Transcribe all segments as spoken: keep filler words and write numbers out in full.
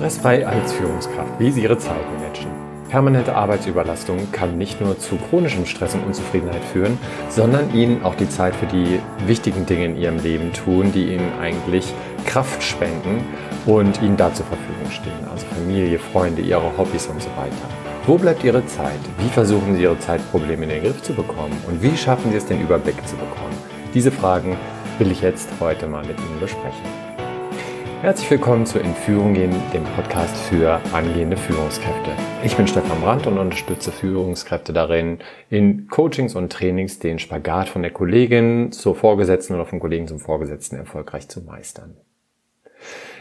Stressfrei als Führungskraft, wie Sie Ihre Zeit managen. Permanente Arbeitsüberlastung kann nicht nur zu chronischem Stress und Unzufriedenheit führen, sondern Ihnen auch die Zeit für die wichtigen Dinge in Ihrem Leben tun, die Ihnen eigentlich Kraft spenden und Ihnen da zur Verfügung stehen. Also Familie, Freunde, Ihre Hobbys und so weiter. Wo bleibt Ihre Zeit? Wie versuchen Sie, Ihre Zeitprobleme in den Griff zu bekommen? Und wie schaffen Sie es, den Überblick zu bekommen? Diese Fragen will ich jetzt heute mal mit Ihnen besprechen. Herzlich willkommen zu In Führung gehen, dem Podcast für angehende Führungskräfte. Ich bin Stefan Brandt und unterstütze Führungskräfte darin, in Coachings und Trainings den Spagat von der Kollegin zur Vorgesetzten oder vom Kollegen zum Vorgesetzten erfolgreich zu meistern.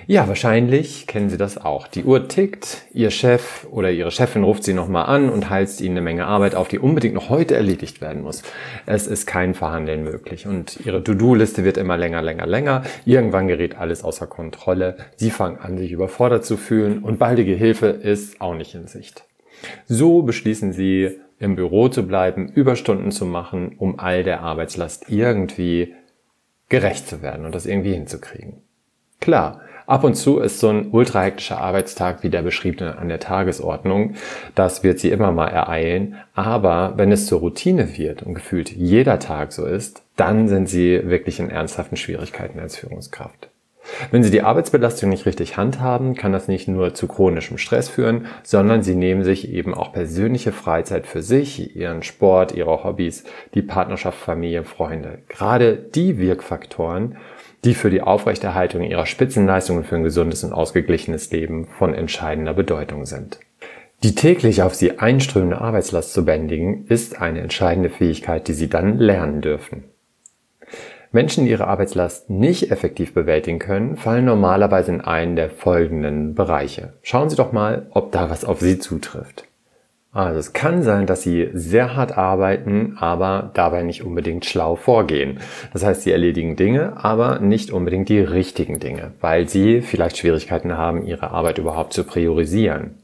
Ja, wahrscheinlich kennen Sie das auch. Die Uhr tickt, Ihr Chef oder Ihre Chefin ruft Sie nochmal an und heizt Ihnen eine Menge Arbeit auf, die unbedingt noch heute erledigt werden muss. Es ist kein Verhandeln möglich und Ihre To-Do-Liste wird immer länger, länger, länger. Irgendwann gerät alles außer Kontrolle. Sie fangen an, sich überfordert zu fühlen und baldige Hilfe ist auch nicht in Sicht. So beschließen Sie, im Büro zu bleiben, Überstunden zu machen, um all der Arbeitslast irgendwie gerecht zu werden und das irgendwie hinzukriegen. Klar, ab und zu ist so ein ultrahektischer Arbeitstag wie der beschriebene an der Tagesordnung. Das wird Sie immer mal ereilen. Aber wenn es zur Routine wird und gefühlt jeder Tag so ist, dann sind Sie wirklich in ernsthaften Schwierigkeiten als Führungskraft. Wenn Sie die Arbeitsbelastung nicht richtig handhaben, kann das nicht nur zu chronischem Stress führen, sondern Sie nehmen sich eben auch persönliche Freizeit für sich, Ihren Sport, Ihre Hobbys, die Partnerschaft, Familie, Freunde. Gerade die Wirkfaktoren, die für die Aufrechterhaltung Ihrer Spitzenleistungen für ein gesundes und ausgeglichenes Leben von entscheidender Bedeutung sind. Die täglich auf Sie einströmende Arbeitslast zu bändigen, ist eine entscheidende Fähigkeit, die Sie dann lernen dürfen. Menschen, die ihre Arbeitslast nicht effektiv bewältigen können, fallen normalerweise in einen der folgenden Bereiche. Schauen Sie doch mal, ob da was auf Sie zutrifft. Also es kann sein, dass Sie sehr hart arbeiten, aber dabei nicht unbedingt schlau vorgehen. Das heißt, Sie erledigen Dinge, aber nicht unbedingt die richtigen Dinge, weil Sie vielleicht Schwierigkeiten haben, Ihre Arbeit überhaupt zu priorisieren.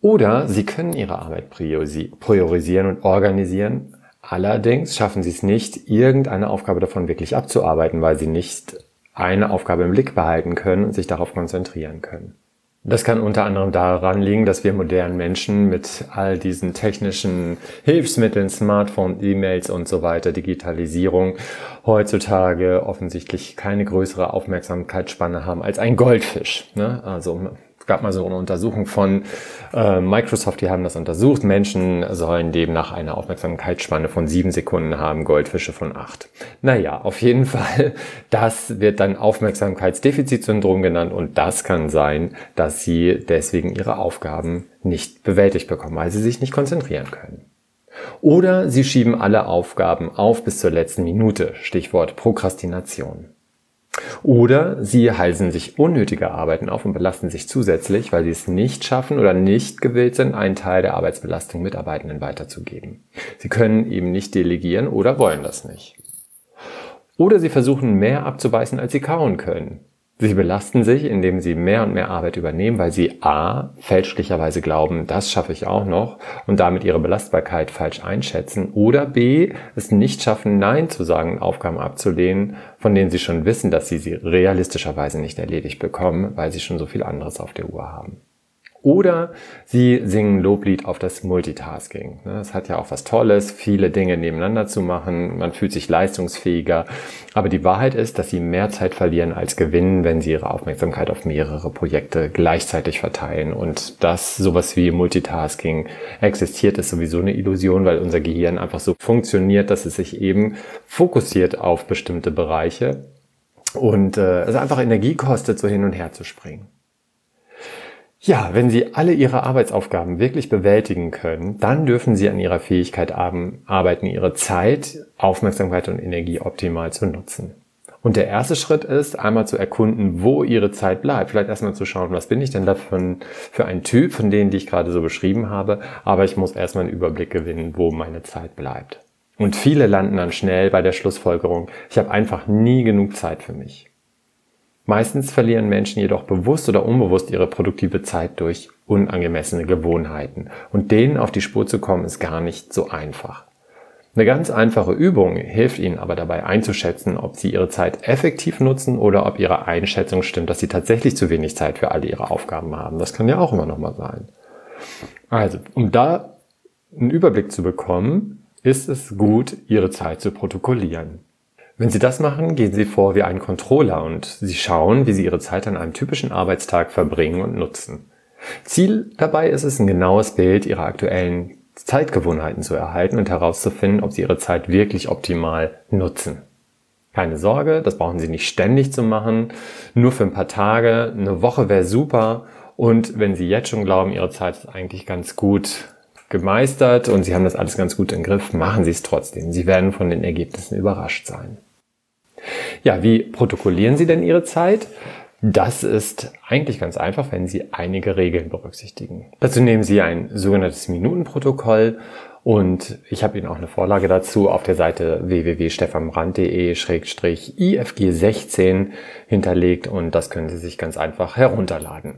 Oder Sie können Ihre Arbeit priorisieren und organisieren. Allerdings schaffen Sie es nicht, irgendeine Aufgabe davon wirklich abzuarbeiten, weil Sie nicht eine Aufgabe im Blick behalten können und sich darauf konzentrieren können. Das kann unter anderem daran liegen, dass wir modernen Menschen mit all diesen technischen Hilfsmitteln, Smartphones, E-Mails und so weiter, Digitalisierung, heutzutage offensichtlich keine größere Aufmerksamkeitsspanne haben als ein Goldfisch, ne? Also es gab mal so eine Untersuchung von äh, Microsoft, die haben das untersucht. Menschen sollen demnach eine Aufmerksamkeitsspanne von sieben Sekunden haben, Goldfische von acht. Naja, auf jeden Fall, das wird dann Aufmerksamkeitsdefizitsyndrom genannt und das kann sein, dass Sie deswegen Ihre Aufgaben nicht bewältigt bekommen, weil Sie sich nicht konzentrieren können. Oder Sie schieben alle Aufgaben auf bis zur letzten Minute, Stichwort Prokrastination. Oder Sie halsen sich unnötige Arbeiten auf und belasten sich zusätzlich, weil Sie es nicht schaffen oder nicht gewillt sind, einen Teil der Arbeitsbelastung Mitarbeitenden weiterzugeben. Sie können eben nicht delegieren oder wollen das nicht. Oder Sie versuchen mehr abzubeißen, als Sie kauen können. Sie belasten sich, indem Sie mehr und mehr Arbeit übernehmen, weil Sie a. fälschlicherweise glauben, das schaffe ich auch noch und damit Ihre Belastbarkeit falsch einschätzen oder b. es nicht schaffen, Nein zu sagen und Aufgaben abzulehnen, von denen Sie schon wissen, dass Sie sie realistischerweise nicht erledigt bekommen, weil Sie schon so viel anderes auf der Uhr haben. Oder Sie singen Loblied auf das Multitasking. Das hat ja auch was Tolles, viele Dinge nebeneinander zu machen. Man fühlt sich leistungsfähiger. Aber die Wahrheit ist, dass Sie mehr Zeit verlieren als gewinnen, wenn Sie Ihre Aufmerksamkeit auf mehrere Projekte gleichzeitig verteilen. Und dass sowas wie Multitasking existiert, ist sowieso eine Illusion, weil unser Gehirn einfach so funktioniert, dass es sich eben fokussiert auf bestimmte Bereiche und äh, es einfach Energie kostet, so hin und her zu springen. Ja, wenn Sie alle Ihre Arbeitsaufgaben wirklich bewältigen können, dann dürfen Sie an Ihrer Fähigkeit arbeiten, Ihre Zeit, Aufmerksamkeit und Energie optimal zu nutzen. Und der erste Schritt ist, einmal zu erkunden, wo Ihre Zeit bleibt. Vielleicht erstmal zu schauen, was bin ich denn da für ein Typ, von denen, die ich gerade so beschrieben habe. Aber ich muss erstmal einen Überblick gewinnen, wo meine Zeit bleibt. Und viele landen dann schnell bei der Schlussfolgerung, ich habe einfach nie genug Zeit für mich. Meistens verlieren Menschen jedoch bewusst oder unbewusst ihre produktive Zeit durch unangemessene Gewohnheiten. Und denen auf die Spur zu kommen, ist gar nicht so einfach. Eine ganz einfache Übung hilft Ihnen aber dabei einzuschätzen, ob Sie Ihre Zeit effektiv nutzen oder ob Ihre Einschätzung stimmt, dass Sie tatsächlich zu wenig Zeit für alle Ihre Aufgaben haben. Das kann ja auch immer nochmal sein. Also, um da einen Überblick zu bekommen, ist es gut, Ihre Zeit zu protokollieren. Wenn Sie das machen, gehen Sie vor wie ein Controller und Sie schauen, wie Sie Ihre Zeit an einem typischen Arbeitstag verbringen und nutzen. Ziel dabei ist es, ein genaues Bild Ihrer aktuellen Zeitgewohnheiten zu erhalten und herauszufinden, ob Sie Ihre Zeit wirklich optimal nutzen. Keine Sorge, das brauchen Sie nicht ständig zu machen, nur für ein paar Tage, eine Woche wäre super und wenn Sie jetzt schon glauben, Ihre Zeit ist eigentlich ganz gut gemeistert und Sie haben das alles ganz gut im Griff, machen Sie es trotzdem. Sie werden von den Ergebnissen überrascht sein. Ja, wie protokollieren Sie denn Ihre Zeit? Das ist eigentlich ganz einfach, wenn Sie einige Regeln berücksichtigen. Dazu nehmen Sie ein sogenanntes Minutenprotokoll und ich habe Ihnen auch eine Vorlage dazu auf der Seite w w w Punkt stefan brandt Punkt d e Schrägstrich i f g sechzehn hinterlegt und das können Sie sich ganz einfach herunterladen.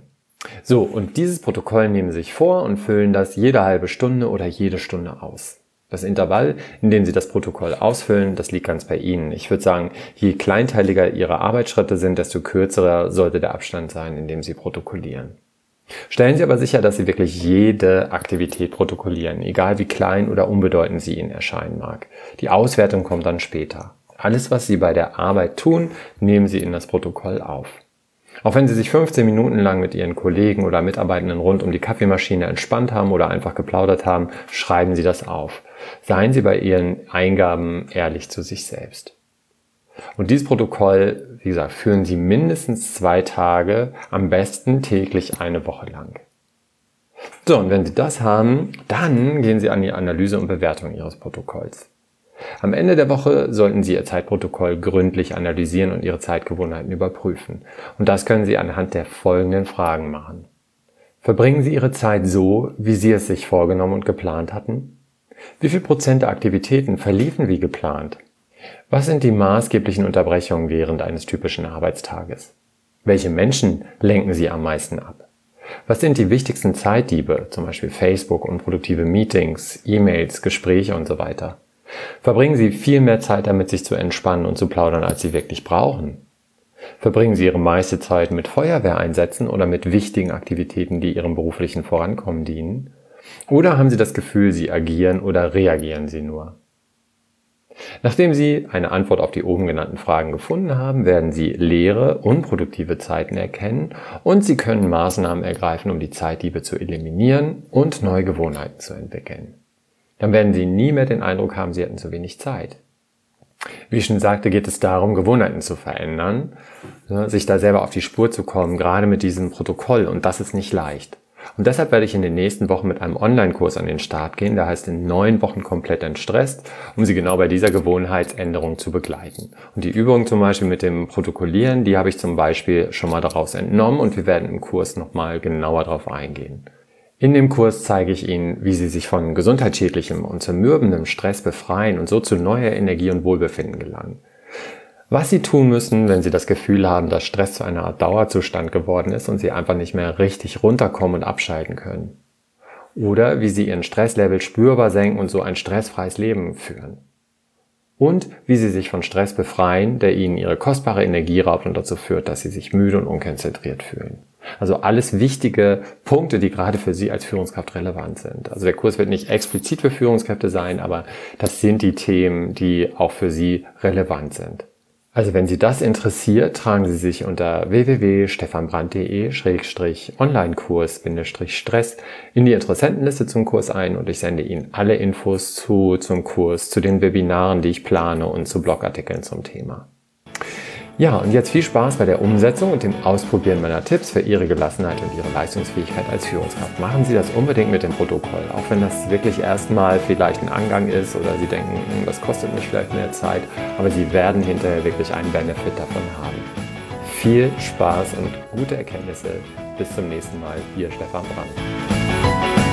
So, und dieses Protokoll nehmen Sie sich vor und füllen das jede halbe Stunde oder jede Stunde aus. Das Intervall, in dem Sie das Protokoll ausfüllen, das liegt ganz bei Ihnen. Ich würde sagen, je kleinteiliger Ihre Arbeitsschritte sind, desto kürzer sollte der Abstand sein, in dem Sie protokollieren. Stellen Sie aber sicher, dass Sie wirklich jede Aktivität protokollieren, egal wie klein oder unbedeutend sie Ihnen erscheinen mag. Die Auswertung kommt dann später. Alles, was Sie bei der Arbeit tun, nehmen Sie in das Protokoll auf. Auch wenn Sie sich fünfzehn Minuten lang mit Ihren Kollegen oder Mitarbeitenden rund um die Kaffeemaschine entspannt haben oder einfach geplaudert haben, schreiben Sie das auf. Seien Sie bei Ihren Eingaben ehrlich zu sich selbst. Und dieses Protokoll, wie gesagt, führen Sie mindestens zwei Tage, am besten täglich eine Woche lang. So, und wenn Sie das haben, dann gehen Sie an die Analyse und Bewertung Ihres Protokolls. Am Ende der Woche sollten Sie Ihr Zeitprotokoll gründlich analysieren und Ihre Zeitgewohnheiten überprüfen. Und das können Sie anhand der folgenden Fragen machen. Verbringen Sie Ihre Zeit so, wie Sie es sich vorgenommen und geplant hatten? Wie viel Prozent der Aktivitäten verliefen wie geplant? Was sind die maßgeblichen Unterbrechungen während eines typischen Arbeitstages? Welche Menschen lenken Sie am meisten ab? Was sind die wichtigsten Zeitdiebe, zum Beispiel Facebook, unproduktive Meetings, E-Mails, Gespräche und so weiter? Verbringen Sie viel mehr Zeit damit, sich zu entspannen und zu plaudern, als Sie wirklich brauchen. Verbringen Sie Ihre meiste Zeit mit Feuerwehreinsätzen oder mit wichtigen Aktivitäten, die Ihrem beruflichen Vorankommen dienen? Oder haben Sie das Gefühl, Sie agieren oder reagieren Sie nur? Nachdem Sie eine Antwort auf die oben genannten Fragen gefunden haben, werden Sie leere, unproduktive Zeiten erkennen und Sie können Maßnahmen ergreifen, um die Zeitdiebe zu eliminieren und neue Gewohnheiten zu entwickeln. Dann werden Sie nie mehr den Eindruck haben, Sie hätten zu wenig Zeit. Wie ich schon sagte, geht es darum, Gewohnheiten zu verändern, sich da selber auf die Spur zu kommen, gerade mit diesem Protokoll. Und das ist nicht leicht. Und deshalb werde ich in den nächsten Wochen mit einem Online-Kurs an den Start gehen, der heißt in neun Wochen komplett entstresst, um Sie genau bei dieser Gewohnheitsänderung zu begleiten. Und die Übung zum Beispiel mit dem Protokollieren, die habe ich zum Beispiel schon mal daraus entnommen und wir werden im Kurs nochmal genauer darauf eingehen. In dem Kurs zeige ich Ihnen, wie Sie sich von gesundheitsschädlichem und zermürbendem Stress befreien und so zu neuer Energie und Wohlbefinden gelangen. Was Sie tun müssen, wenn Sie das Gefühl haben, dass Stress zu einer Art Dauerzustand geworden ist und Sie einfach nicht mehr richtig runterkommen und abschalten können. Oder wie Sie Ihren Stresslevel spürbar senken und so ein stressfreies Leben führen. Und wie Sie sich von Stress befreien, der Ihnen Ihre kostbare Energie raubt und dazu führt, dass Sie sich müde und unkonzentriert fühlen. Also alles wichtige Punkte, die gerade für Sie als Führungskraft relevant sind. Also der Kurs wird nicht explizit für Führungskräfte sein, aber das sind die Themen, die auch für Sie relevant sind. Also wenn Sie das interessiert, tragen Sie sich unter w w w Punkt stefan brandt Punkt d e Schrägstrich Onlinekurs Stress in die Interessentenliste zum Kurs ein und ich sende Ihnen alle Infos zu zum Kurs, zu den Webinaren, die ich plane und zu Blogartikeln zum Thema. Ja, und jetzt viel Spaß bei der Umsetzung und dem Ausprobieren meiner Tipps für Ihre Gelassenheit und Ihre Leistungsfähigkeit als Führungskraft. Machen Sie das unbedingt mit dem Protokoll, auch wenn das wirklich erstmal vielleicht ein Angang ist oder Sie denken, das kostet mich vielleicht mehr Zeit, aber Sie werden hinterher wirklich einen Benefit davon haben. Viel Spaß und gute Erkenntnisse. Bis zum nächsten Mal. Ihr Stefan Brandt.